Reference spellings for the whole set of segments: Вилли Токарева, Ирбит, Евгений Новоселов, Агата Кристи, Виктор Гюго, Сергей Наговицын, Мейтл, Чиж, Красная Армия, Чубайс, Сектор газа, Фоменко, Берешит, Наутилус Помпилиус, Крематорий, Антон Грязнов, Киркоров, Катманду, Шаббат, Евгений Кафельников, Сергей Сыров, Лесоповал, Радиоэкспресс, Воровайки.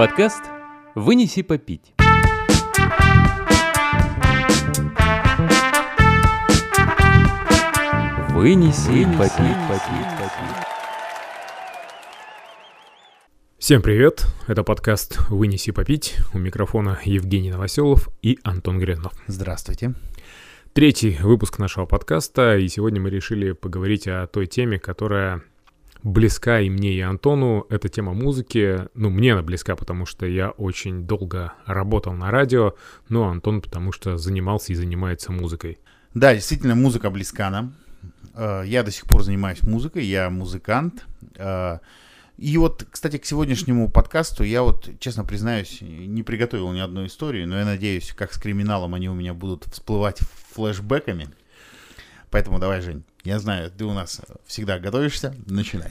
Подкаст «Вынеси попить». Вынеси попить. Всем привет, это подкаст «Вынеси попить». У микрофона Евгений Новоселов и Антон Грязнов. Здравствуйте. Третий выпуск нашего подкаста, и сегодня мы решили поговорить о той теме, которая близка и мне, и Антону. Это тема музыки. Ну, мне она близка, потому что я очень долго работал на радио, но Антон, потому что занимался и занимается музыкой. Да, действительно, музыка близка нам. Я до сих пор занимаюсь музыкой, я музыкант. И вот, кстати, к сегодняшнему подкасту я вот, честно признаюсь, не приготовил ни одной истории, но я надеюсь, как с криминалом они у меня будут всплывать флешбэками. Поэтому давай, Жень, я знаю, ты у нас всегда готовишься, начинай.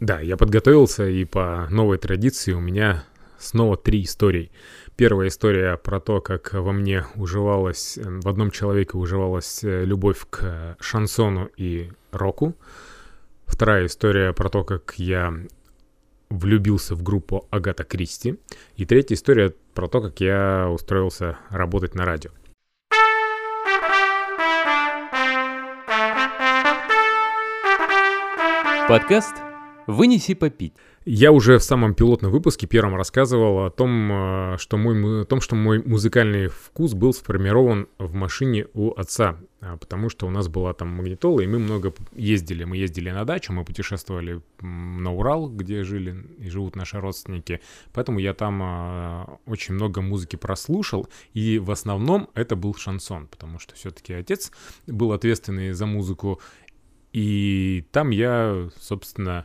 Да, я подготовился, и по новой традиции у меня снова три истории. Первая история про то, как во мне уживалась, в одном человеке уживалась любовь к шансону и року. Вторая история про то, как я влюбился в группу Агата Кристи. И третья история про то, как я устроился работать на радио. Подкаст «Вынеси попить». Я уже в самом пилотном выпуске первом рассказывал о том, что мой музыкальный вкус был сформирован в машине у отца, потому что у нас была там магнитола, и мы много ездили. Мы ездили на дачу, мы путешествовали на Урал, где жили и живут наши родственники. Поэтому я там очень много музыки прослушал, и в основном это был шансон, потому что все-таки отец был ответственный за музыку, и там я, собственно,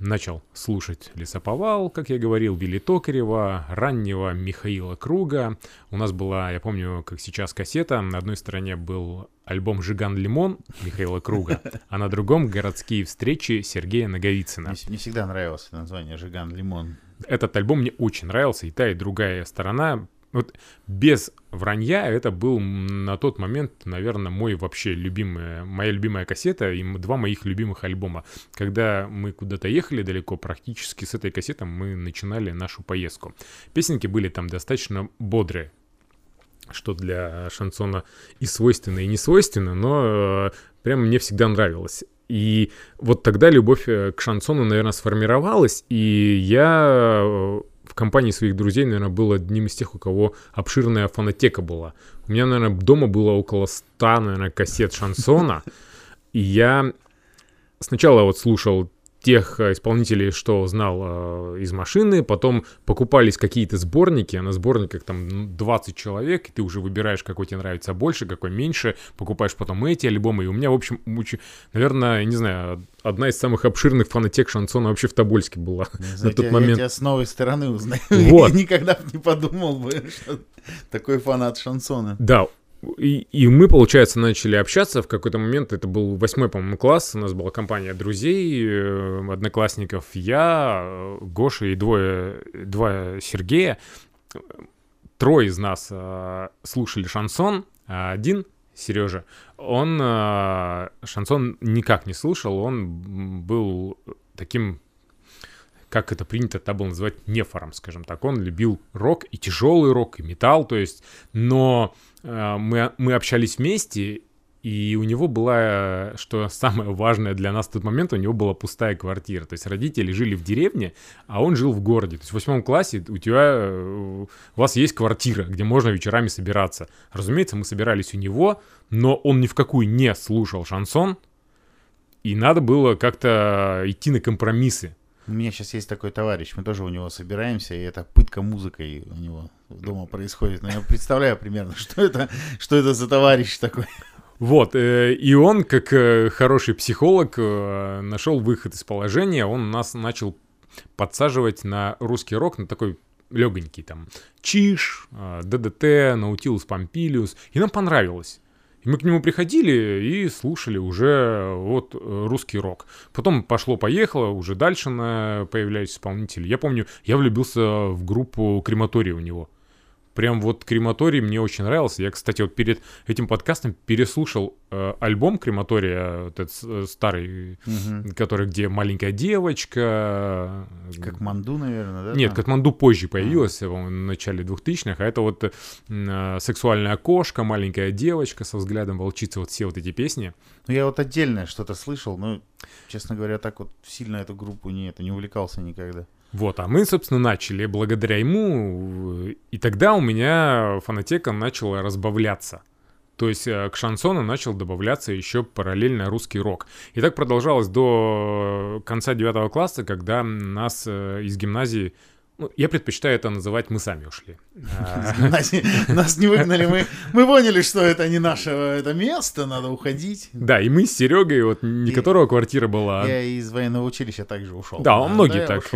начал слушать Лесоповал, как я говорил, Вилли Токарева, раннего Михаила Круга. У нас была, я помню, как сейчас, кассета. На одной стороне был альбом «Жиган Лимон» Михаила Круга, а на другом «Городские встречи» Сергея Наговицына. Мне всегда нравилось название «Жиган Лимон». Этот альбом мне очень нравился, и та, и другая сторона. Вот без вранья это был на тот момент, наверное, моя любимая кассета и два моих любимых альбома. Когда мы куда-то ехали далеко, практически с этой кассетой мы начинали нашу поездку. Песенки были там достаточно бодрые, что для шансона и свойственно, и не свойственно, но прям мне всегда нравилось. И вот тогда любовь к шансону, наверное, сформировалась, и я в компании своих друзей, наверное, был одним из тех, у кого обширная фонотека была. У меня, наверное, дома было около 100, наверное, кассет шансона. И я сначала вот слушал тех исполнителей, что знал из машины, потом покупались какие-то сборники, а на сборниках там 20 человек, и ты уже выбираешь, какой тебе нравится больше, какой меньше, покупаешь потом эти альбомы, и у меня, в общем, наверное, не знаю, одна из самых обширных фанатек шансона вообще в Тобольске была на тот момент. Я тебя с новой стороны узнаю, вот. Никогда не подумал бы, что такой фанат шансона. Да. И мы, получается, начали общаться в какой-то момент, это был 8-й, по-моему, класс, у нас была компания друзей, одноклассников, я, Гоша и два Сергея, трое из нас слушали шансон, а один, Сережа, он шансон никак не слушал, он был таким, как это принято табл называть, нефором, скажем так. Он любил рок, и тяжелый рок, и металл, то есть, но мы общались вместе, и у него была, что самое важное для нас в тот момент, у него была пустая квартира. То есть родители жили в деревне, а он жил в городе. То есть в 8 классе у вас есть квартира, где можно вечерами собираться. Разумеется, мы собирались у него, но он ни в какую не слушал шансон, и надо было как-то идти на компромиссы. У меня сейчас есть такой товарищ, мы тоже у него собираемся, и это пытка музыкой у него дома происходит. Но я представляю примерно, что это за товарищ такой. Вот, и он, как хороший психолог, нашел выход из положения, он нас начал подсаживать на русский рок, на такой легонький там Чиж, ДДТ, Наутилус Помпилиус, и нам понравилось. И мы к нему приходили и слушали уже вот русский рок. Потом пошло-поехало, уже дальше появлялись исполнители. Я помню, я влюбился в группу «Крематорий» у него. Прям вот Крематорий мне очень нравился. Я, кстати, вот перед этим подкастом переслушал альбом Крематория, вот этот старый, который, где маленькая девочка. Катманду, наверное, да? Нет, Катманду позже появилась, в начале 2000-х. А это вот сексуальная кошка, маленькая девочка со взглядом волчицы, вот все вот эти песни. Ну, я вот отдельное что-то слышал, но, честно говоря, так вот сильно эту группу не увлекался никогда. Вот, а мы, собственно, начали благодаря ему, и тогда у меня фонотека начала разбавляться. То есть к шансону начал добавляться еще параллельно русский рок. И так продолжалось до конца 9 класса, когда нас из гимназии... Ну, я предпочитаю это называть «мы сами ушли». Нас не выгнали, мы поняли, что это не наше это место, надо уходить. Да, и мы с Серегой, вот не которого квартира была... Я из военного училища также ушел. Да, многие так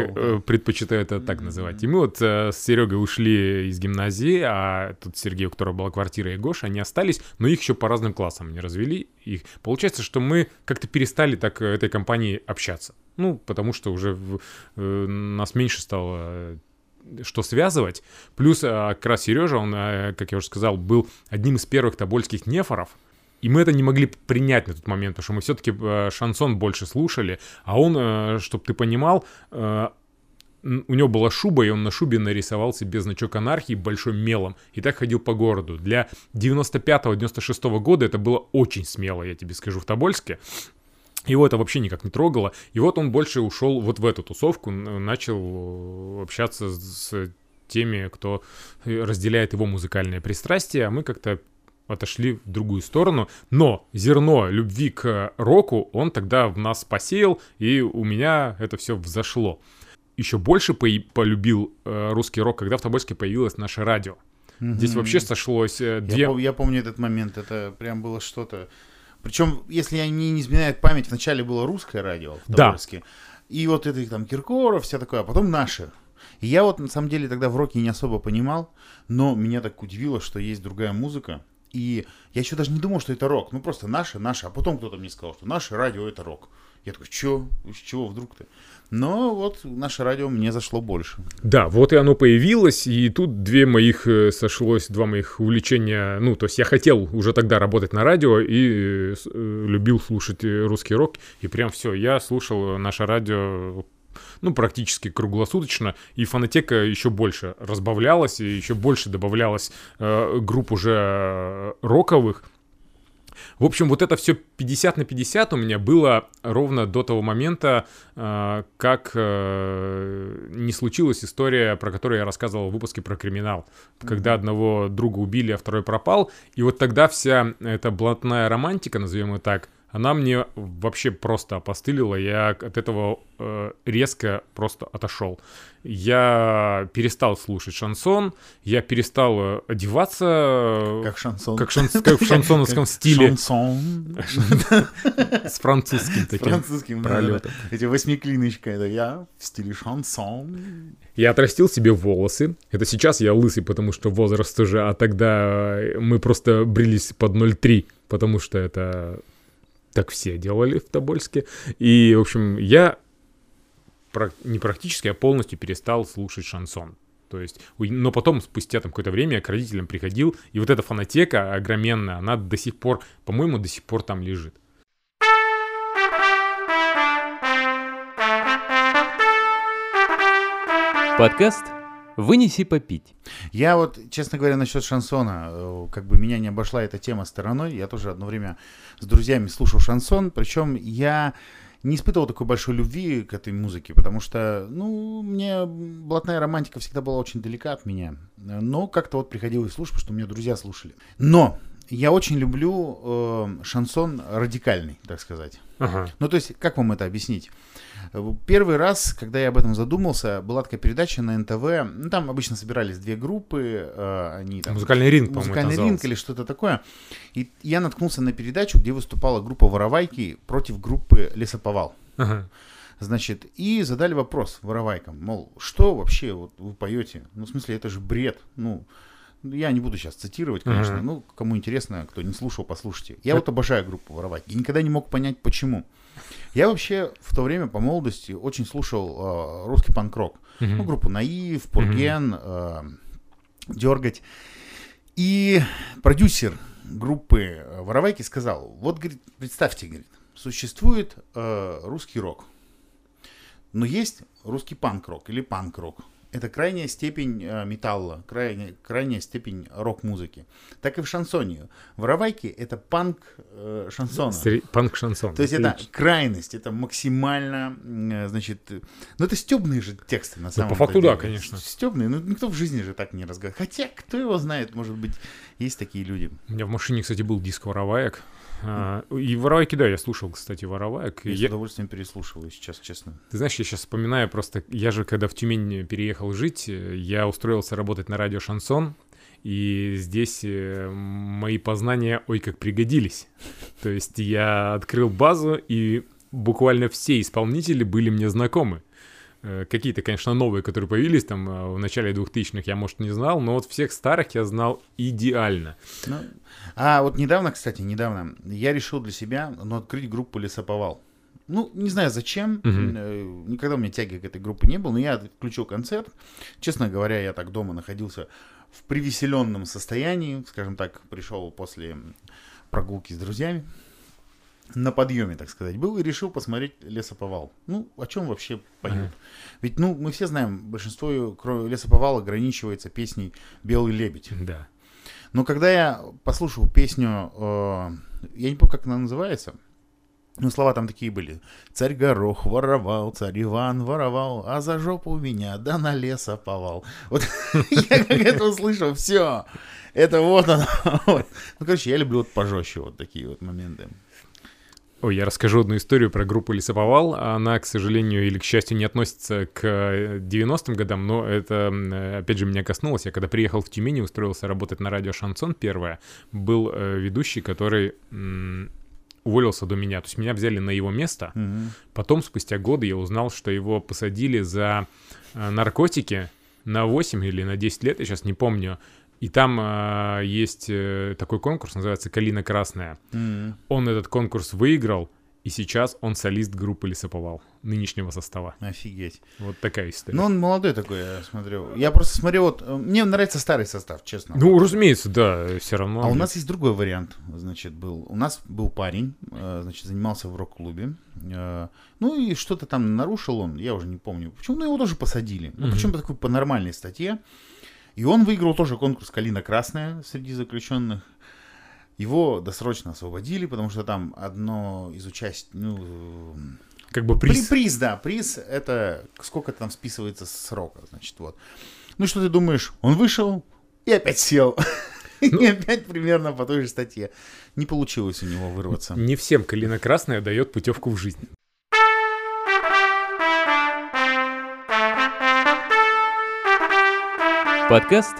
предпочитают это так называть. И мы вот с Серегой ушли из гимназии, а тут Сергей, у которого была квартира, и Гоша, они остались, но их еще по разным классам не развели. Получается, что мы как-то перестали так этой компанией общаться. Ну, потому что уже нас меньше стало что связывать. Плюс как раз Сережа, он, как я уже сказал, был одним из первых тобольских нефоров. И мы это не могли принять на тот момент, потому что мы все-таки шансон больше слушали. А он, чтобы ты понимал, у него была шуба, и он на шубе нарисовал себе значок анархии большим мелом. И так ходил по городу. Для 95-96 года это было очень смело, я тебе скажу, в Тобольске. Его это вообще никак не трогало. И вот он больше ушел вот в эту тусовку, начал общаться с теми, кто разделяет его музыкальные пристрастия, а мы как-то отошли в другую сторону. Но зерно любви к року он тогда в нас посеял, и у меня это все взошло. Еще больше полюбил русский рок, когда в Тобольске появилось наше радио. Здесь вообще сошлось две... Я помню этот момент, это прям было что-то... Причем, если мне не изменяет память, вначале было русское радио в Тобольске. Да. И вот это там Киркоров, все такое, а потом наши. И я вот на самом деле тогда в роке не особо понимал, но меня так удивило, что есть другая музыка. И я еще даже не думал, что это рок. Ну просто наши. А потом кто-то мне сказал, что наше радио — это рок. Я такой, что? С чего вдруг-то? Но вот наше радио мне зашло больше. Да, вот и оно появилось, и тут два моих увлечения. Ну, то есть я хотел уже тогда работать на радио и любил слушать русский рок. И прям все, я слушал наше радио, ну, практически круглосуточно, и фонотека еще больше разбавлялась, и еще больше добавлялась групп уже роковых. В общем, вот это все 50/50 у меня было ровно до того момента, как не случилась история, про которую я рассказывал в выпуске про криминал. Когда одного друга убили, а второй пропал. И вот тогда вся эта блатная романтика, назовем ее так, она мне вообще просто опостылила. Я от этого резко просто отошел. Я перестал слушать шансон, я перестал одеваться... Как шансон. Как в шансоновском стиле. Шансон. С французским таким. С французским пролетом. Эти восьмиклиночка, это я в стиле шансон. Я отрастил себе волосы. Это сейчас я лысый, потому что возраст уже, а тогда мы просто брились под 0,3, потому что это... Так все делали в Тобольске. И, в общем, я не практически, а полностью перестал слушать шансон. То есть, но потом, спустя там какое-то время, я к родителям приходил, и вот эта фонотека огроменная, она до сих пор, по-моему, там лежит. Подкаст «Вынеси попить». Я вот, честно говоря, насчет шансона, как бы меня не обошла эта тема стороной. Я тоже одно время с друзьями слушал шансон, причем я не испытывал такой большой любви к этой музыке, потому что, ну, мне блатная романтика всегда была очень далека от меня, но как-то вот приходилось слушать, потому что у меня друзья слушали. Но я очень люблю шансон радикальный, так сказать. Ага. Ну, то есть, как вам это объяснить? Первый раз, когда я об этом задумался, была такая передача на НТВ. Ну, там обычно собирались две группы. Они там... Музыкальный ринг, по-моему, назывался. Музыкальный ринг или что-то такое. И я наткнулся на передачу, где выступала группа «Воровайки» против группы «Лесоповал». Ага. Значит, и задали вопрос «Воровайкам», мол, что вообще вот вы поете? Ну, в смысле, это же бред, ну... Я не буду сейчас цитировать, конечно. Uh-huh. Ну, кому интересно, кто не слушал, послушайте. Я вот обожаю группу «Воровайки». И никогда не мог понять, почему. Я вообще в то время по молодости очень слушал русский панк-рок. Uh-huh. Ну, группу «Наив», «Пурген», дергать. И продюсер группы «Воровайки» сказал, вот, говорит, представьте, говорит, существует русский рок, но есть русский панк-рок или панк-рок. Это крайняя степень металла, крайняя степень рок-музыки. Так и в шансоне. Воровайки — это панк шансона. Панк-шансон. То есть это крайность, это максимально, значит... Ну, это стёбные же тексты, на самом деле. По факту, да, конечно. Стёбные, но никто в жизни же так не разговаривает. Хотя, кто его знает, может быть, есть такие люди. У меня в машине, кстати, был диск «Вороваек». И «Воровайки», да, я слушал, кстати, «Вороваек». Я с удовольствием переслушиваю сейчас, честно. Ты знаешь, я сейчас вспоминаю просто... Я же, когда в Тюмень переехал жить, я устроился работать на радио «Шансон». И здесь мои познания, ой, как пригодились. То есть я открыл базу, и буквально все исполнители были мне знакомы. Какие-то, конечно, новые, которые появились там в начале 2000-х, я, может, не знал, но вот всех старых я знал идеально. Ну, а вот недавно, кстати, я решил для себя открыть группу «Лесоповал». Ну, не знаю зачем, никогда у меня тяги к этой группе не было, но я отключил концерт. Честно говоря, я так дома находился в привеселенном состоянии, скажем так, пришел после прогулки с друзьями. На подъеме, так сказать, был и решил посмотреть «Лесоповал». Ну, о чем вообще поют? Ведь, мы все знаем, большинство, кроме «Лесоповала», ограничивается песней «Белый лебедь». Да. Но когда я послушал песню, я не помню, как она называется, но слова там такие были. «Царь Горох воровал, царь Иван воровал, а за жопу у меня да на лесоповал». Вот я как это услышал, все, это вот оно. Ну, короче, я люблю пожестче вот такие вот моменты. Ой, я расскажу одну историю про группу «Лесоповал». Она, к сожалению или к счастью, не относится к 90-м годам, но это, опять же, меня коснулось. Я когда приехал в Тюмень и устроился работать на радио «Шансон» первое, был ведущий, который уволился до меня. То есть меня взяли на его место. Потом, спустя годы, я узнал, что его посадили за наркотики на 8 или на 10 лет, я сейчас не помню. И там есть такой конкурс, называется «Калина красная». Он этот конкурс выиграл, и сейчас он солист группы «Лесоповал» нынешнего состава. Офигеть. Вот такая история. Ну, он молодой такой, я смотрю. Я просто смотрю, вот, мне нравится старый состав, честно. Ну, разумеется, да, все равно. А у нас есть другой вариант, значит, был. У нас был парень, значит, занимался в рок-клубе. Ну, и что-то там нарушил он, я уже не помню. Почему? Ну, его тоже посадили. Ну, причем по такой, по нормальной статье. И он выиграл тоже конкурс «Калина красная» среди заключенных. Его досрочно освободили, потому что там одно из участников... Ну, как бы приз. Приз, да. Приз — это сколько там списывается с срока, значит, вот. Ну, что ты думаешь? Он вышел и опять сел. Ну, и опять примерно по той же статье. Не получилось у него вырваться. Не всем «Калина красная» дает путевку в жизнь. Подкаст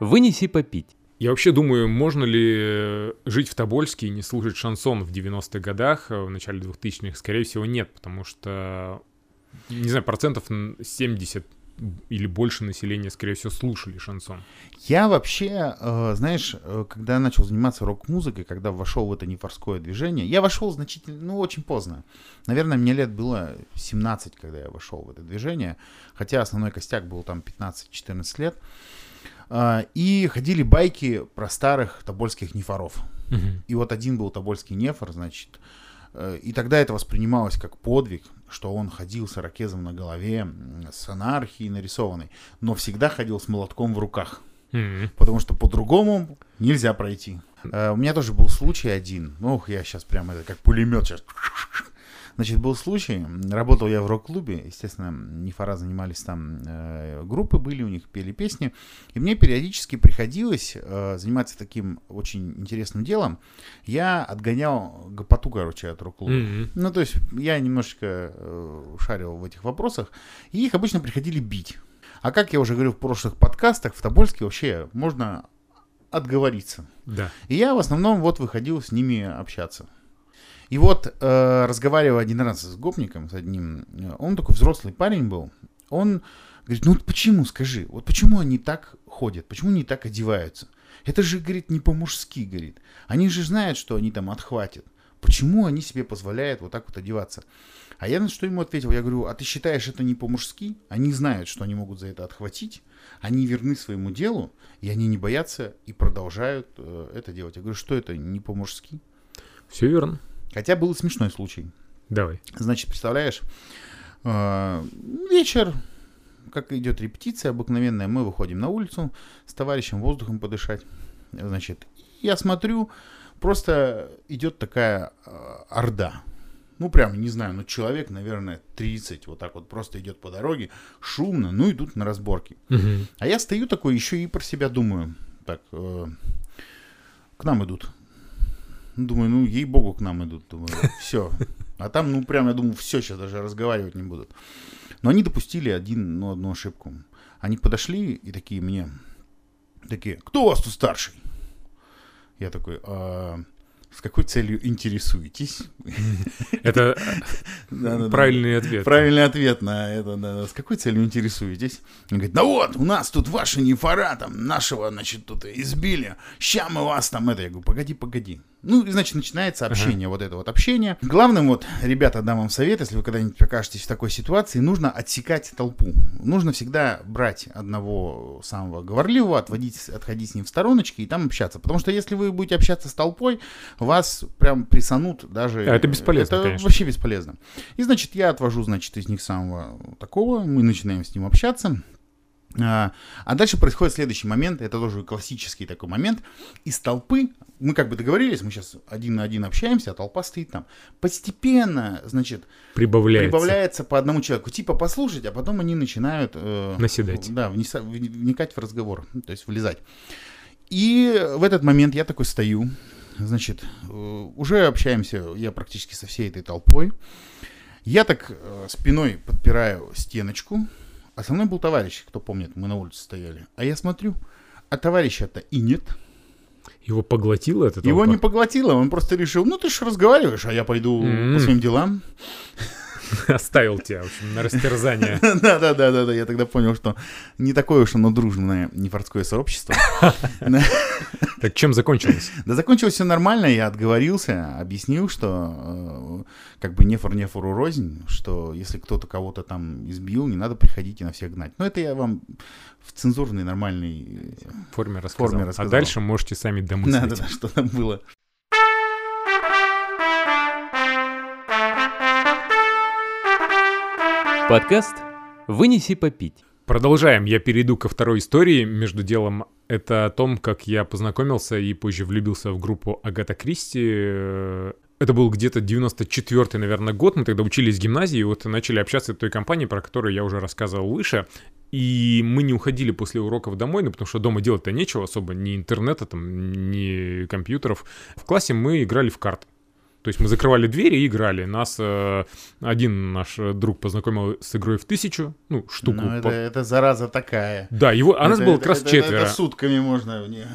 «Вынеси попить». Я вообще думаю, можно ли жить в Тобольске и не слушать шансон в 90-х годах, в начале 2000-х? Скорее всего, нет, потому что, не знаю, 70% или больше населения, скорее всего, слушали шансон. Я вообще, знаешь, когда я начал заниматься рок-музыкой, когда вошел в это нефорское движение, я вошел значительно, очень поздно. Наверное, мне лет было 17, когда я вошел в это движение, хотя основной костяк был там 15-14 лет. И ходили байки про старых тобольских нефоров. И вот один был тобольский нефор, значит, и тогда это воспринималось как подвиг, что он ходил с ирокезом на голове, с анархией нарисованной, но всегда ходил с молотком в руках, потому что по-другому нельзя пройти. У меня тоже был случай один, я сейчас прямо это как пулемет сейчас. Значит, был случай, работал я в рок-клубе, естественно, нефора занимались там, группы были у них, пели песни, и мне периодически приходилось заниматься таким очень интересным делом. Я отгонял гопоту, короче, от рок-клуба. Ну, то есть я немножечко шарил в этих вопросах, и их обычно приходили бить. А как я уже говорил в прошлых подкастах, в Тобольске вообще можно отговориться. Да. И я в основном выходил с ними общаться. И вот, разговаривая один раз с гопником, с одним, он такой взрослый парень был, он говорит, почему, скажи, почему они так ходят, почему они так одеваются? Это же, говорит, не по-мужски, говорит. Они же знают, что они там отхватят. Почему они себе позволяют вот так вот одеваться? А я на что ему ответил? Я говорю, а ты считаешь это не по-мужски? Они знают, что они могут за это отхватить. Они верны своему делу, и они не боятся и продолжают это делать. Я говорю, что это не по-мужски? Все верно. Хотя был смешной случай. Давай. Значит, представляешь, вечер, как идет репетиция обыкновенная, мы выходим на улицу с товарищем воздухом подышать. Значит, я смотрю, просто идет такая орда. Ну, прям, не знаю, ну, человек, наверное, 30, вот так вот просто идет по дороге, шумно, ну, идут на разборки. Угу. А я стою такой, еще и про себя думаю. Так, к нам идут. Думаю, ну, ей-богу, к нам идут. Думаю, все. А там, ну, прям, я думаю, все, сейчас даже разговаривать не будут. Но они допустили одну ошибку. Они подошли и такие мне, такие, кто у вас тут старший? Я такой, с какой целью интересуетесь? Это правильный ответ. Правильный ответ на это. С какой целью интересуетесь? Он говорит, да вот, у нас тут ваши нефара, там, нашего, значит, тут избили. Ща мы вас там это. Я говорю, погоди. Ну, и, значит, начинается общение, вот это вот общение. Главным вот, ребята, дам вам совет, если вы когда-нибудь окажетесь в такой ситуации, нужно отсекать толпу. Нужно всегда брать одного самого говорливого, отходить с ним в стороночке и там общаться. Потому что если вы будете общаться с толпой, вас прям прессанут даже... А это бесполезно, это, конечно. Вообще бесполезно. И, значит, я отвожу, значит, из них самого такого, мы начинаем с ним общаться. А дальше происходит следующий момент, это тоже классический такой момент. Из толпы, мы как бы договорились, мы сейчас один на один общаемся, а толпа стоит там. Постепенно, значит, прибавляется по одному человеку. Типа послушать, а потом они начинают... наседать. Да, вникать в разговор, то есть влезать. И в этот момент я такой стою, значит, уже общаемся я практически со всей этой толпой. Я так спиной подпираю стеночку. А со мной был товарищ, кто помнит, мы на улице стояли. А я смотрю, а товарища-то и нет. Его поглотило это? Его не поглотило, он просто решил, ну ты же разговариваешь, а я пойду по своим делам. Оставил тебя, в общем, на растерзание. Да, я тогда понял, что не такое уж оно дружное нефорское сообщество. Так чем закончилось? Да закончилось все нормально, я отговорился, объяснил, что как бы нефор-нефору рознь, что если кто-то кого-то там избил, не надо приходить и на всех гнать. Но это я вам в цензурной нормальной форме рассказал. А дальше можете сами домыслить. Да, что там было. Подкаст «Вынеси попить». Продолжаем. Я перейду ко второй истории. Между делом, это о том, как я познакомился и позже влюбился в группу Агата Кристи. Это был где-то 94-й, наверное, год. Мы тогда учились в гимназии и вот начали общаться от той компании, про которую я уже рассказывал выше. И мы не уходили после уроков домой, ну, потому что дома делать-то нечего особо. Ни интернета, там, ни компьютеров. В классе мы играли в карты. То есть мы закрывали двери и играли. Нас один наш друг познакомил с игрой в 1000, ну, штуку. Ну, это зараза такая. Да, нас было как раз четверо. Это сутками можно в нее.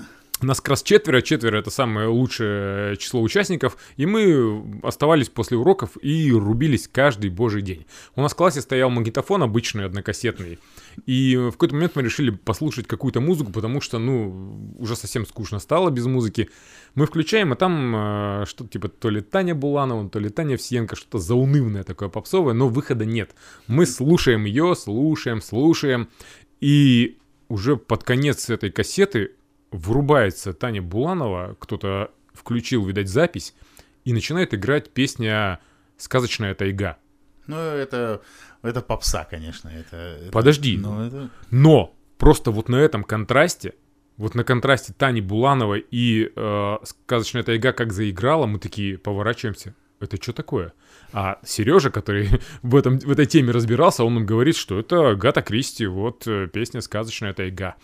Нас как раз четверо — это самое лучшее число участников. И мы оставались после уроков и рубились каждый божий день. У нас в классе стоял магнитофон обычный, однокассетный. И в какой-то момент мы решили послушать какую-то музыку, потому что, ну, уже совсем скучно стало без музыки. Мы включаем, а там что-то типа то ли Таня Буланова, то ли Таня Овсиенко, что-то заунывное такое попсовое, но выхода нет. Мы слушаем ее, слушаем, и уже под конец этой кассеты врубается Таня Буланова, кто-то включил, видать, запись, и начинает играть песня «Сказочная тайга». Ну, это попса, конечно. Подожди. Но просто вот на этом контрасте, Тани Булановой и «Сказочная тайга» как заиграла, мы такие поворачиваемся. Это что такое? А Сережа, который в этой теме разбирался, он нам говорит, что это Агата Кристи, вот песня «Сказочная тайга».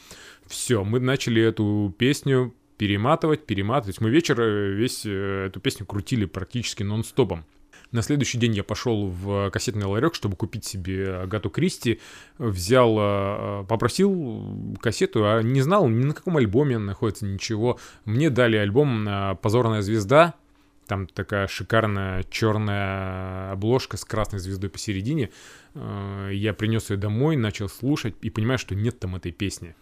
Все, мы начали эту песню перематывать. Мы вечер весь эту песню крутили практически нон-стопом. На следующий день я пошел в кассетный ларек, чтобы купить себе Агату Кристи. Попросил кассету, а не знал, ни на каком альбоме она находится, ничего. Мне дали альбом «Позорная звезда». Там такая шикарная черная обложка с красной звездой посередине. Я принес ее домой, начал слушать и понимаю, что нет там этой песни.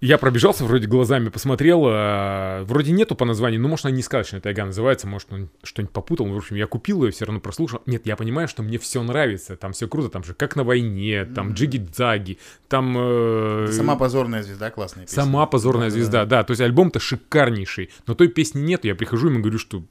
Я пробежался, вроде глазами посмотрел, вроде нету по названию, ну, может, она не сказочная тайга называется, может, он что-нибудь попутал, в общем, я купил ее, все равно прослушал. Нет, я понимаю, что мне все нравится, там все круто, там же «Как на войне», там «Джиги-дзаги», там... «Сама позорная звезда» — классная песня. «Сама позорная звезда», да, то есть альбом-то шикарнейший, но той песни нету, я прихожу и ему говорю, что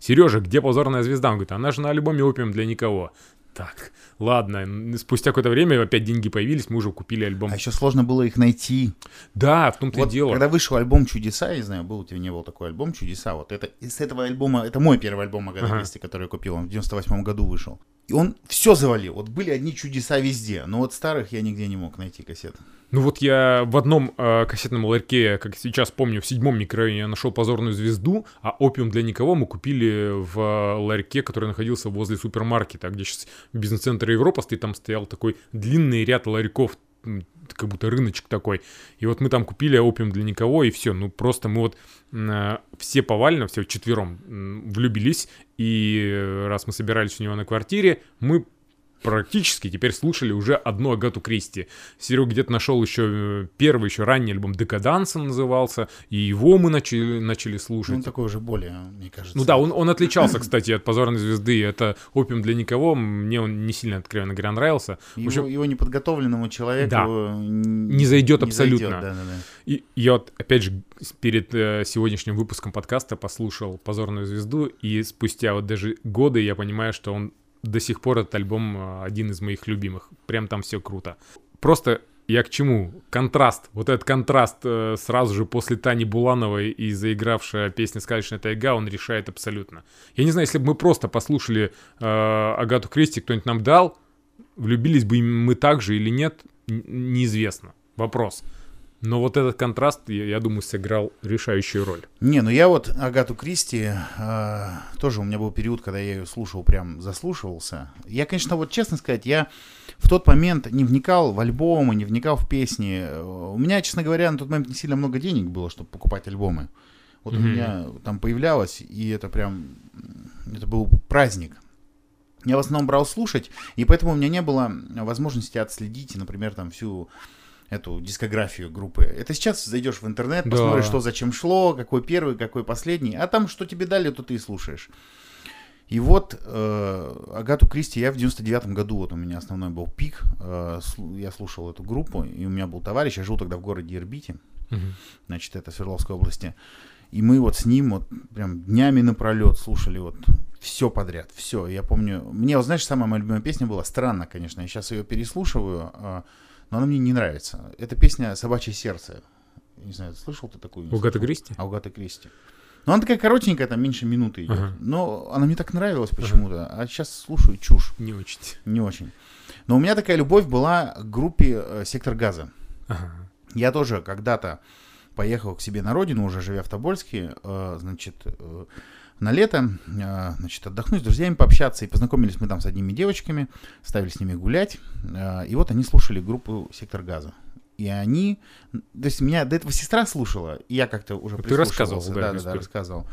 «Сережа, где позорная звезда?» Он говорит, она же на альбоме «Опиум для никого». Так, ладно, спустя какое-то время опять деньги появились, мы уже купили альбом. А еще сложно было их найти. Да, в том-то и дело. Когда вышел альбом «Чудеса», я не знаю, был у тебя, не был такой альбом «Чудеса», вот это из этого альбома, это мой первый альбом «Агата Кристи», который я купил, он в 98-м году вышел. И он все завалил, вот были одни чудеса везде, но вот старых я нигде не мог найти кассет. Ну вот я в одном кассетном ларьке, как сейчас помню, в 7-м микрорайоне я нашел «Позорную звезду», а «Опиум для никого» мы купили в ларьке, который находился возле супермаркета, где сейчас бизнес-центр Европа стоит, там стоял такой длинный ряд ларьков, как будто рыночек такой. И вот мы там купили «Опиум для никого», и все. Ну, просто мы вот все повально, все вчетвером влюбились. И раз мы собирались у него на квартире, мы практически теперь слушали уже одну Агату Кристи. Серега где-то нашел еще первый, еще ранний альбом «Декаданса» назывался, и его мы начали слушать. Он такой уже более, мне кажется. Ну да, он отличался, кстати, от «Позорной звезды». Это «Опиум для никого». Мне он не сильно, откровенно говоря, нравился. Его неподготовленному человеку не зайдет абсолютно. И я вот, опять же, перед сегодняшним выпуском подкаста послушал «Позорную звезду», и спустя вот даже годы я понимаю, что он до сих пор этот альбом один из моих любимых. Прям там все круто. Просто я к чему? Контраст. Вот этот контраст сразу же после Тани Булановой и заигравшая песня «Сказочная тайга», он решает абсолютно. Я не знаю, если бы мы просто послушали Агату Кристи, кто-нибудь нам дал, влюбились бы мы так же или нет, неизвестно. Вопрос. Но вот этот контраст, я думаю, сыграл решающую роль. Не, ну я вот Агату Кристи, тоже у меня был период, когда я ее слушал, прям заслушивался. Я, конечно, вот честно сказать, я в тот момент не вникал в альбомы, не вникал в песни. У меня, честно говоря, на тот момент не сильно много денег было, чтобы покупать альбомы. Вот у меня там появлялось, и это прям, это был праздник. Я в основном брал слушать, и поэтому у меня не было возможности отследить, например, там всю эту дискографию группы. Это сейчас зайдешь в интернет, посмотришь, что зачем шло, какой первый, какой последний, а там, что тебе дали, то ты и слушаешь. И вот Агату Кристи я в 99-м году, вот у меня основной был пик, я слушал эту группу, и у меня был товарищ, я жил тогда в городе Ирбите, значит, это Свердловской области, и мы вот с ним вот прям днями напролет слушали вот все подряд, все. Я помню, мне, вот, знаешь, самая моя любимая песня была, странно, конечно, я сейчас ее переслушиваю, но она мне не нравится. Это песня «Собачье сердце». Не знаю, слышал ты такую? Агата Кристи? Агата Кристи. Но она такая коротенькая, там меньше минуты идет. Но она мне так нравилась почему-то. А сейчас слушаю чушь. Не очень. Не очень. Но у меня такая любовь была к группе «Сектор газа». Я тоже когда-то поехал к себе на родину, уже живя в Тобольске, значит, на лето, значит, отдохнуть, с друзьями пообщаться. И познакомились мы там с одними девочками, стали с ними гулять. И вот они слушали группу «Сектор газа». И они... То есть меня до этого сестра слушала, и я как-то уже прислушивался. Ты рассказывал, да, рассказывал.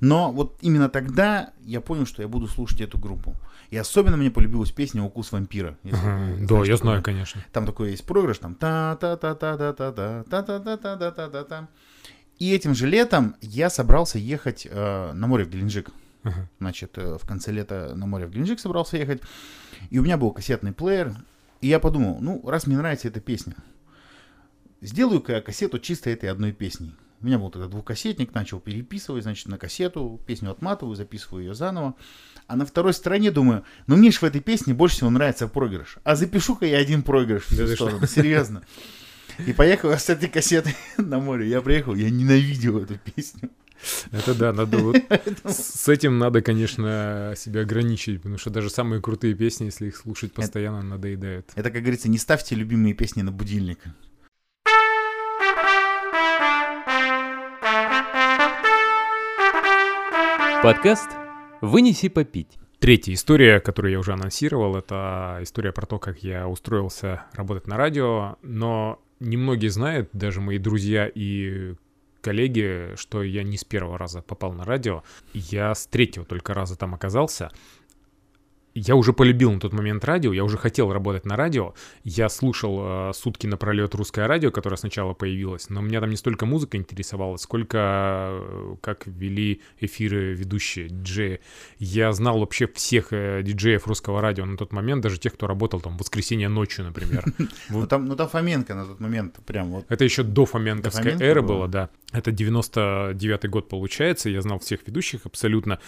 Но вот именно тогда я понял, что я буду слушать эту группу. И особенно мне полюбилась песня «Укус вампира». Да, я знаю, конечно. Там такой есть проигрыш, там та-та-та-та-та-та-та-та-та-та-та-та-та-та-та. И этим же летом я собрался ехать на море в Геленджик. Значит, в конце лета на море в Геленджик собрался ехать. И у меня был кассетный плеер. И я подумал, ну, раз мне нравится эта песня, сделаю-ка я кассету чисто этой одной песней. У меня был тогда двухкассетник, начал переписывать, значит, на кассету. Песню отматываю, записываю ее заново. А на второй стороне думаю, ну, мне же в этой песне больше всего нравится проигрыш. А запишу-ка я один проигрыш. Серьезно. И поехал с этой кассетой на море. Я приехал, я ненавидел эту песню. Это да, надо вот... С этим надо, конечно, себя ограничить, потому что даже самые крутые песни, если их слушать постоянно, надоедают. Это, как говорится, не ставьте любимые песни на будильник. Подкаст «Вынеси попить». Третья история, которую я уже анонсировал, это история про то, как я устроился работать на радио, но немногие знают, даже мои друзья и коллеги, что я не с первого раза попал на радио, я с третьего только раза там оказался. я уже полюбил на тот момент радио, я уже хотел работать на радио. Я слушал сутки напролет русское радио, которое сначала появилось, но меня там не столько музыка интересовала, сколько как вели эфиры ведущие, диджеи. Я знал вообще всех диджеев русского радио на тот момент, даже тех, кто работал там в воскресенье ночью, например. Ну там Фоменко на тот момент прям вот. Это еще до фоменковской эры было, да. Это 99-й год получается, я знал всех ведущих абсолютно.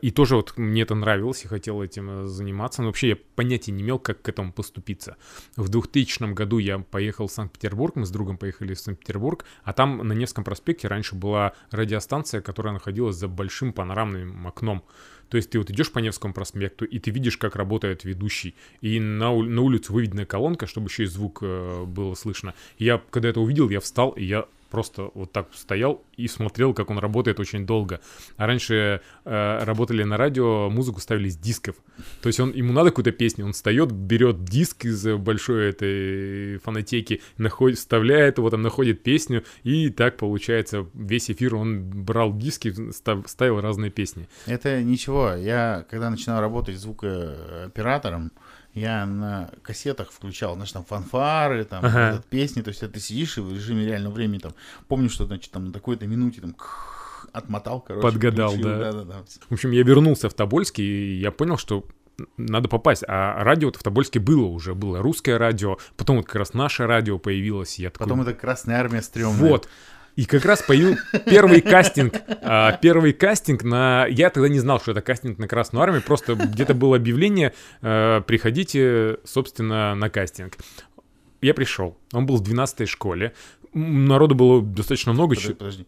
И тоже вот мне это нравилось, я хотел этим заниматься, но вообще я понятия не имел, как к этому поступиться. В 2000 году я поехал в Санкт-Петербург, мы с другом поехали в Санкт-Петербург, а там на Невском проспекте раньше была радиостанция, которая находилась за большим панорамным окном. То есть ты вот идешь по Невскому проспекту, и ты видишь, как работает ведущий. И на улицу выведена колонка, чтобы еще и звук было слышно. И я, когда это увидел, я встал, и я просто вот так стоял и смотрел, как он работает очень долго. А раньше работали на радио, музыку ставили с дисков. То есть ему надо какую-то песню, он встает, берет диск из большой этой фонотеки, вставляет его, там находит песню, и так получается весь эфир он брал диски, ставил разные песни. Это ничего. Я, когда начинал работать звукооператором, я на кассетах включал, знаешь, там фанфары, там песни, то есть ты сидишь и в режиме реального времени там помнишь, что значит там на такой-то минуте там отмотал, короче. Подгадал, включил, да. В общем, я вернулся в Тобольск, и я понял, что надо попасть. А радио-то в Тобольске было уже. Было русское радио, потом вот как раз наше радио появилось. Я такой... Потом это Красная Армия стрёмная. Вот. И как раз появился первый кастинг на... Я тогда не знал, что это кастинг на Красную Армию, просто где-то было объявление «Приходите, собственно, на кастинг». Я пришел, он был в 12-й школе, народу было достаточно много... Подожди.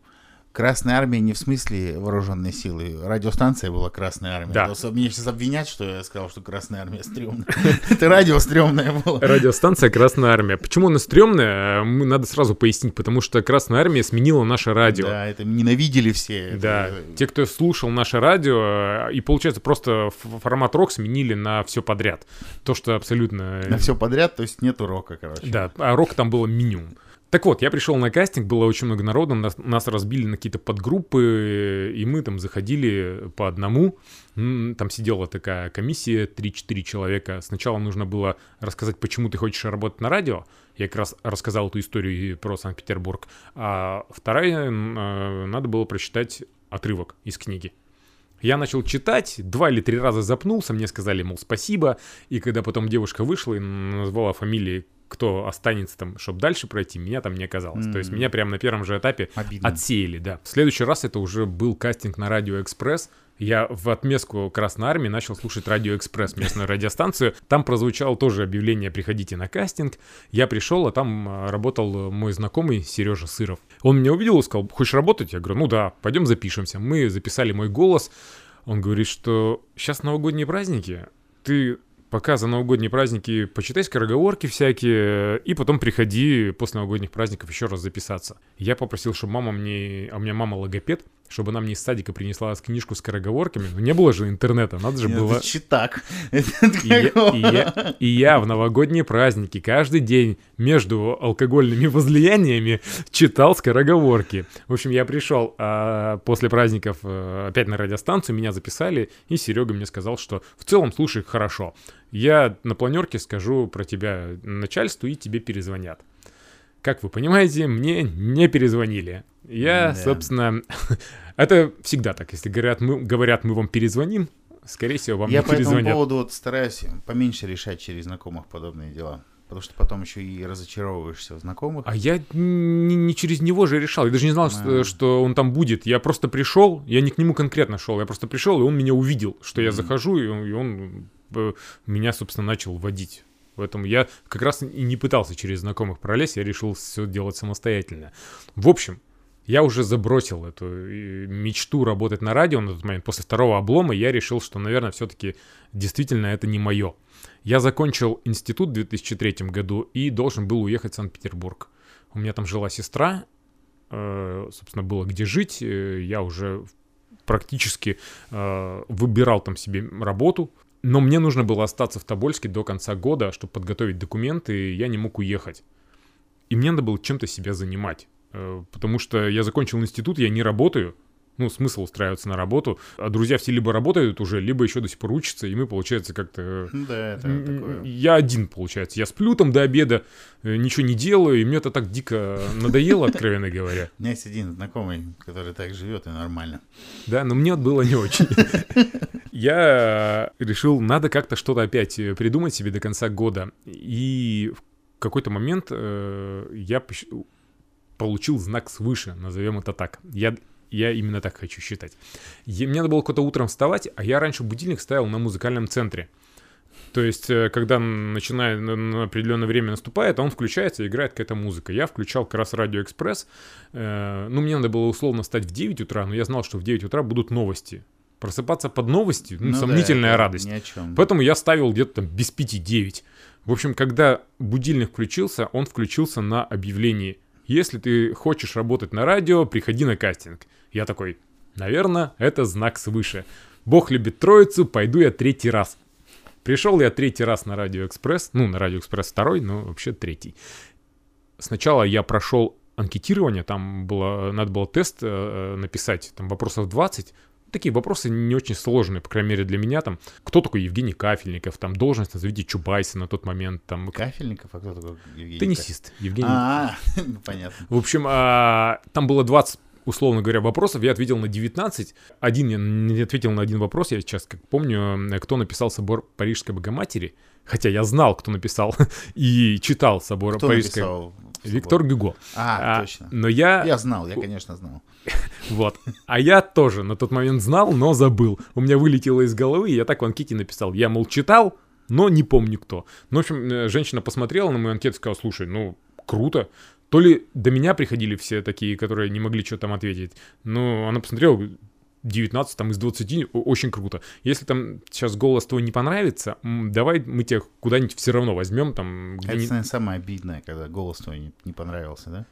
Красная армия не в смысле вооруженные силы. Радиостанция была Красная армия. Да. Меня сейчас обвинять, что я сказал, что Красная армия стрёмная. Это радио стрёмное было. Радиостанция Красная армия. Почему она стрёмная, надо сразу пояснить, потому что Красная армия сменила наше радио. Да, это ненавидели все. Да, те, кто слушал наше радио, и получается просто формат рок сменили на все подряд. То, что абсолютно... На все подряд, то есть нету рока, короче. Да, а рок там было минимум. Так вот, я пришел на кастинг, было очень много народу, нас разбили на какие-то подгруппы, и мы там заходили по одному. Там сидела такая комиссия, 3-4 человека. Сначала нужно было рассказать, почему ты хочешь работать на радио. Я как раз рассказал эту историю про Санкт-Петербург. А вторая, надо было прочитать отрывок из книги. Я начал читать, 2 или 3 раза запнулся, мне сказали, мол, спасибо. И когда потом девушка вышла и назвала фамилии, кто останется там, чтобы дальше пройти, меня там не оказалось. То есть меня прямо на первом же этапе отсеяли, да. В следующий раз это уже был кастинг на Радиоэкспресс. Я в отместку Красной Армии начал слушать Радиоэкспресс, местную радиостанцию. Там прозвучало тоже объявление «Приходите на кастинг». Я пришел, а там работал мой знакомый Сережа Сыров. Он меня увидел и сказал: «Хочешь работать?» Я говорю: «Ну да, пойдем запишемся». Мы записали мой голос. Он говорит, что сейчас новогодние праздники, ты... Пока за новогодние праздники почитай скороговорки всякие, и потом приходи после новогодних праздников еще раз записаться. Я попросил, чтобы мама мне... А у меня мама логопед, чтобы она мне из садика принесла книжку с скороговорками. Ну, не было же интернета, надо же было... Это читак. И я в новогодние праздники каждый день между алкогольными возлияниями читал скороговорки. В общем, я пришел после праздников опять на радиостанцию, меня записали, и Серега мне сказал, что в целом слушай хорошо. Я на планерке скажу про тебя начальству, и тебе перезвонят. Как вы понимаете, мне не перезвонили. Я, собственно... Это всегда так. Если говорят, мы вам перезвоним, скорее всего, вам не перезвонят. Я по этому поводу стараюсь поменьше решать через знакомых подобные дела. Потому что потом еще и разочаровываешься в знакомых. А я не через него же решал. Я даже не знал, что он там будет. Я просто пришел, я не к нему конкретно шел. Я просто пришел, и он меня увидел, что я захожу, и он... меня, собственно, начал водить. Поэтому я как раз и не пытался через знакомых пролезть, я решил все делать самостоятельно. В общем, я уже забросил эту мечту работать на радио на тот момент. После второго облома я решил, что, наверное, все-таки действительно это не мое. Я закончил институт в 2003 году и должен был уехать в Санкт-Петербург. У меня там жила сестра, собственно, было где жить. Я уже практически выбирал там себе работу. Но мне нужно было остаться в Тобольске до конца года, чтобы подготовить документы, и я не мог уехать. И мне надо было чем-то себя занимать, потому что я закончил институт, я не работаю, ну, смысл устраиваться на работу. А друзья все либо работают уже, либо еще до сих пор учатся, и мы, получается, как-то... Да, это такое. Я один, получается. Я сплю там до обеда, ничего не делаю, и мне это так дико надоело, откровенно говоря. У меня есть один знакомый, который так живет, и нормально. Да, но мне было не очень. Я решил, надо как-то что-то опять придумать себе до конца года. И в какой-то момент я получил знак свыше, назовем это так. Я именно так хочу считать. Мне надо было как-то утром вставать, а я раньше будильник ставил на музыкальном центре. То есть, когда начинает на определенное время наступает, он включается и играет какая-то музыка. Я включал как раз «Радиоэкспресс». Ну, мне надо было условно встать в 9 утра, но я знал, что в 9 утра будут новости. Просыпаться под новости, ну, сомнительная радость. Ни о чем. Поэтому я ставил где-то там без 5-9. В общем, когда будильник включился, он включился на объявлении: если ты хочешь работать на радио, приходи на кастинг. Я такой: наверное, это знак свыше. Бог любит троицу, пойду я третий раз. Пришел я третий раз на «Радиоэкспресс». Ну, на «Радиоэкспресс» второй, но вообще третий. Сначала я прошел анкетирование. Там было, надо было тест написать. Там вопросов 20. Такие вопросы не очень сложные, по крайней мере для меня. Там, кто такой Евгений Кафельников, там, должность, назовите Чубайса на тот момент. Там... Кафельников? А кто такой Евгений? Теннисист. Евгений. Ну понятно. В общем, там было 20, условно говоря, вопросов. Я ответил на 19. Один я не ответил на один вопрос. Я сейчас как помню, кто написал «Собор Парижской Богоматери». Хотя я знал, кто написал и читал «Собор Парижской». Кто написал? Виктор Гюго. Точно. Но я знал, я, конечно, знал. Вот. А я тоже на тот момент знал, но забыл. У меня вылетело из головы, и я так в анкете написал. Я, мол, читал, но не помню кто. Ну, в общем, женщина посмотрела на мою анкету и сказала: слушай, ну, круто. То ли до меня приходили все такие, которые не могли что-то там ответить. Ну, она посмотрела, 19 там из 20, очень круто. Если там сейчас голос твой не понравится, давай мы тебя куда-нибудь все равно возьмем. Там, это, наверное, самое обидное, когда голос твой не понравился, да?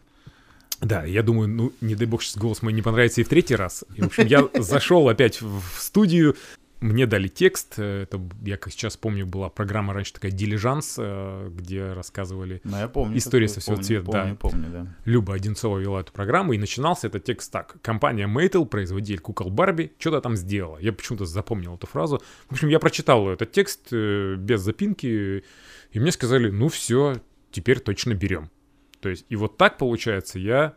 Да, я думаю, ну, не дай бог, сейчас голос мой не понравится и в третий раз. И, в общем, я зашел опять в студию, мне дали текст. Это, я как сейчас помню, была программа раньше такая «Дилижанс», где рассказывали историю со всего цвета. Помню, да. Люба Одинцова вела эту программу, и начинался этот текст так. Компания Мейтл, производитель кукол Барби, что-то там сделала. Я почему-то запомнил эту фразу. В общем, я прочитал этот текст без запинки, и мне сказали: ну все, теперь точно берем. То есть, и вот так, получается, я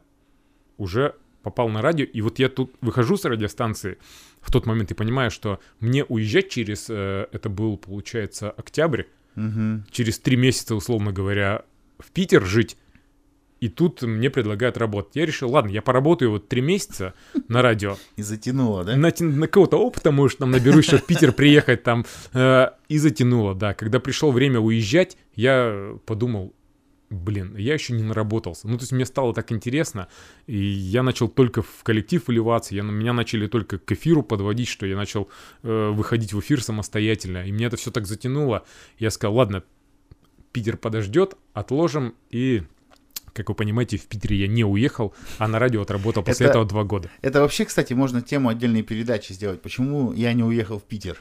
уже попал на радио, и вот я тут выхожу с радиостанции в тот момент и понимаю, что мне уезжать через, это был, получается, октябрь, через 3 месяца, условно говоря, в Питер жить, и тут мне предлагают работать. Я решил, ладно, я поработаю вот 3 месяца на радио. И затянуло, да? На кого-то опыта, может, там наберу еще в Питер приехать там. И затянуло, да. Когда пришло время уезжать, я подумал: блин, я еще не наработался. Ну, то есть мне стало так интересно, и я начал только в коллектив вливаться, меня начали только к эфиру подводить, что я начал выходить в эфир самостоятельно, и меня это все так затянуло. Я сказал: ладно, Питер подождет, отложим, и, как вы понимаете, в Питере я не уехал, а на радио отработал после этого 2 года. Это вообще, кстати, можно тему отдельной передачи сделать. Почему я не уехал в Питер?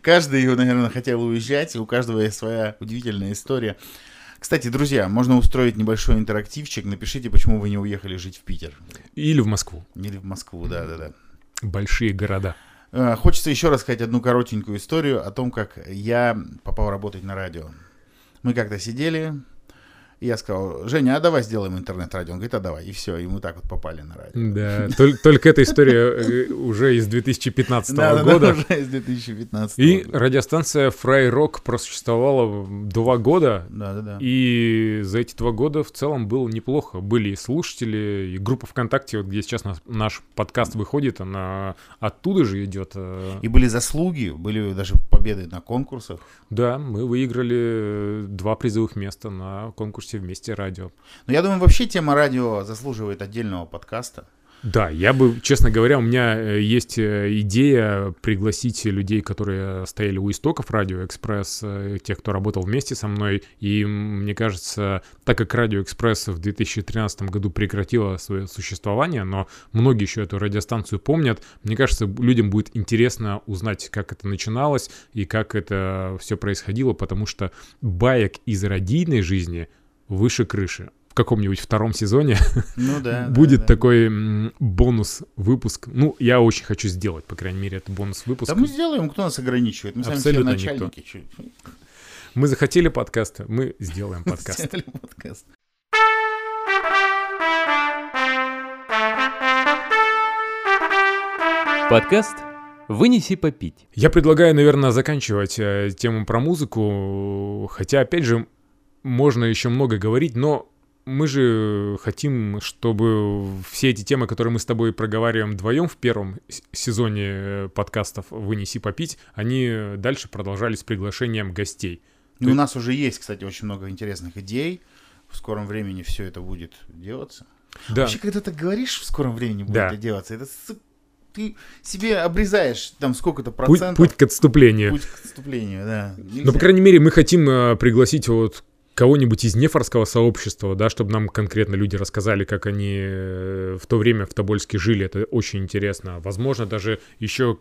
Каждый, наверное, хотел уезжать, у каждого есть своя удивительная история. Кстати, друзья, можно устроить небольшой интерактивчик. Напишите, почему вы не уехали жить в Питер. Или в Москву. Или в Москву, да. Большие города. Хочется еще рассказать одну коротенькую историю о том, как я попал работать на радио. Мы как-то сидели, и я сказал: Женя, а давай сделаем интернет-радио. Он говорит: а давай. И все, и мы так вот попали на радио. Да, только эта история уже из 2015 года. Уже из 2015 года. И радиостанция «Фрайрок» просуществовала 2 года. Да. И за эти 2 года в целом было неплохо. Были и слушатели, и группа ВКонтакте, вот где сейчас наш подкаст выходит, она оттуда же идет. И были заслуги, были даже победы на конкурсах. Да, мы выиграли 2 призовых места на конкурсе «Вместе радио». Но я думаю, вообще тема радио заслуживает отдельного подкаста. Да, я бы, честно говоря, у меня есть идея пригласить людей, которые стояли у истоков «Радиоэкспресс», тех, кто работал вместе со мной. И мне кажется, так как «Радиоэкспресс» в 2013 году прекратила свое существование, но многие еще эту радиостанцию помнят, мне кажется, людям будет интересно узнать, как это начиналось и как это все происходило, потому что баек из радийной жизни выше крыши. каком-нибудь втором сезоне будет такой бонус-выпуск. Ну, я очень хочу сделать, по крайней мере, это бонус-выпуск. Да мы сделаем, кто нас ограничивает? Мы сами все начальники. Мы захотели подкаст, мы сделаем подкаст. Подкаст «Вынеси попить». Я предлагаю, наверное, заканчивать тему про музыку, хотя, опять же, можно еще много говорить, но мы же хотим, чтобы все эти темы, которые мы с тобой проговариваем вдвоем в первом сезоне подкастов «Вынеси попить», они дальше продолжались с приглашением гостей. Ну, у нас уже есть, кстати, очень много интересных идей, в скором времени все это будет делаться. Да. Вообще, когда ты говоришь, в скором времени будет это делаться, это... Ты себе обрезаешь там сколько-то процентов. Путь к отступлению. Путь к отступлению, да. Нельзя. Но, по крайней мере, мы хотим пригласить вот кого-нибудь из нефорского сообщества, да, чтобы нам конкретно люди рассказали, как они в то время в Тобольске жили. Это очень интересно. Возможно, даже еще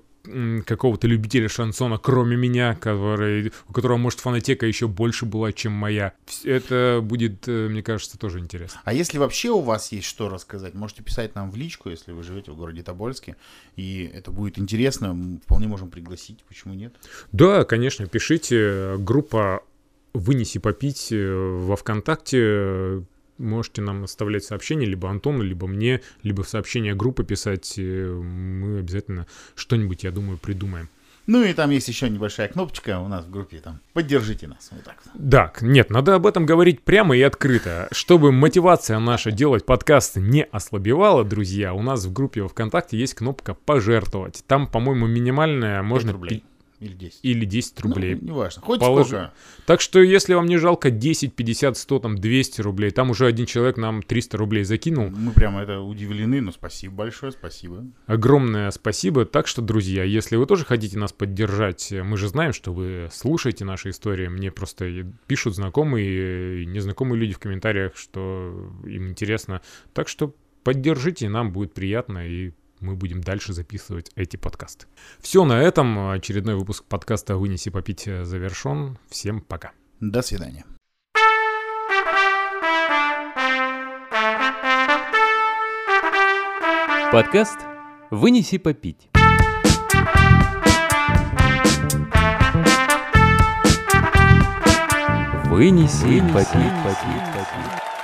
какого-то любителя шансона, кроме меня, у которого, может, фонотека еще больше была, чем моя. Это будет, мне кажется, тоже интересно. А если вообще у вас есть что рассказать, можете писать нам в личку, если вы живете в городе Тобольске, и это будет интересно, мы вполне можем пригласить, почему нет? Да, конечно, пишите. Группа «Вынеси попить» во ВКонтакте. Можете нам оставлять сообщения либо Антону, либо мне, либо в сообщение группы писать. Мы обязательно что-нибудь, я думаю, придумаем. Ну и там есть еще небольшая кнопочка у нас в группе, там «Поддержите нас». Вот так. Да, нет, надо об этом говорить прямо и открыто. Чтобы мотивация наша делать подкаст не ослабевала, друзья, у нас в группе во ВКонтакте есть кнопка «Пожертвовать». Там, по-моему, минимальная, можно... 5 рублей. Или 10. Или 10 рублей. Ну, неважно. Хоть сколько. Так что, если вам не жалко 10, 50, 100, там 200 рублей, там уже один человек нам 300 рублей закинул. Мы прямо это удивлены, но спасибо большое, спасибо. Огромное спасибо. Так что, друзья, если вы тоже хотите нас поддержать, мы же знаем, что вы слушаете наши истории. Мне просто пишут знакомые и незнакомые люди в комментариях, что им интересно. Так что поддержите, нам будет приятно и мы будем дальше записывать эти подкасты. Все на этом. Очередной выпуск подкаста «Вынеси попить» завершен. Всем пока. До свидания. Подкаст «Вынеси попить». Вынеси попить.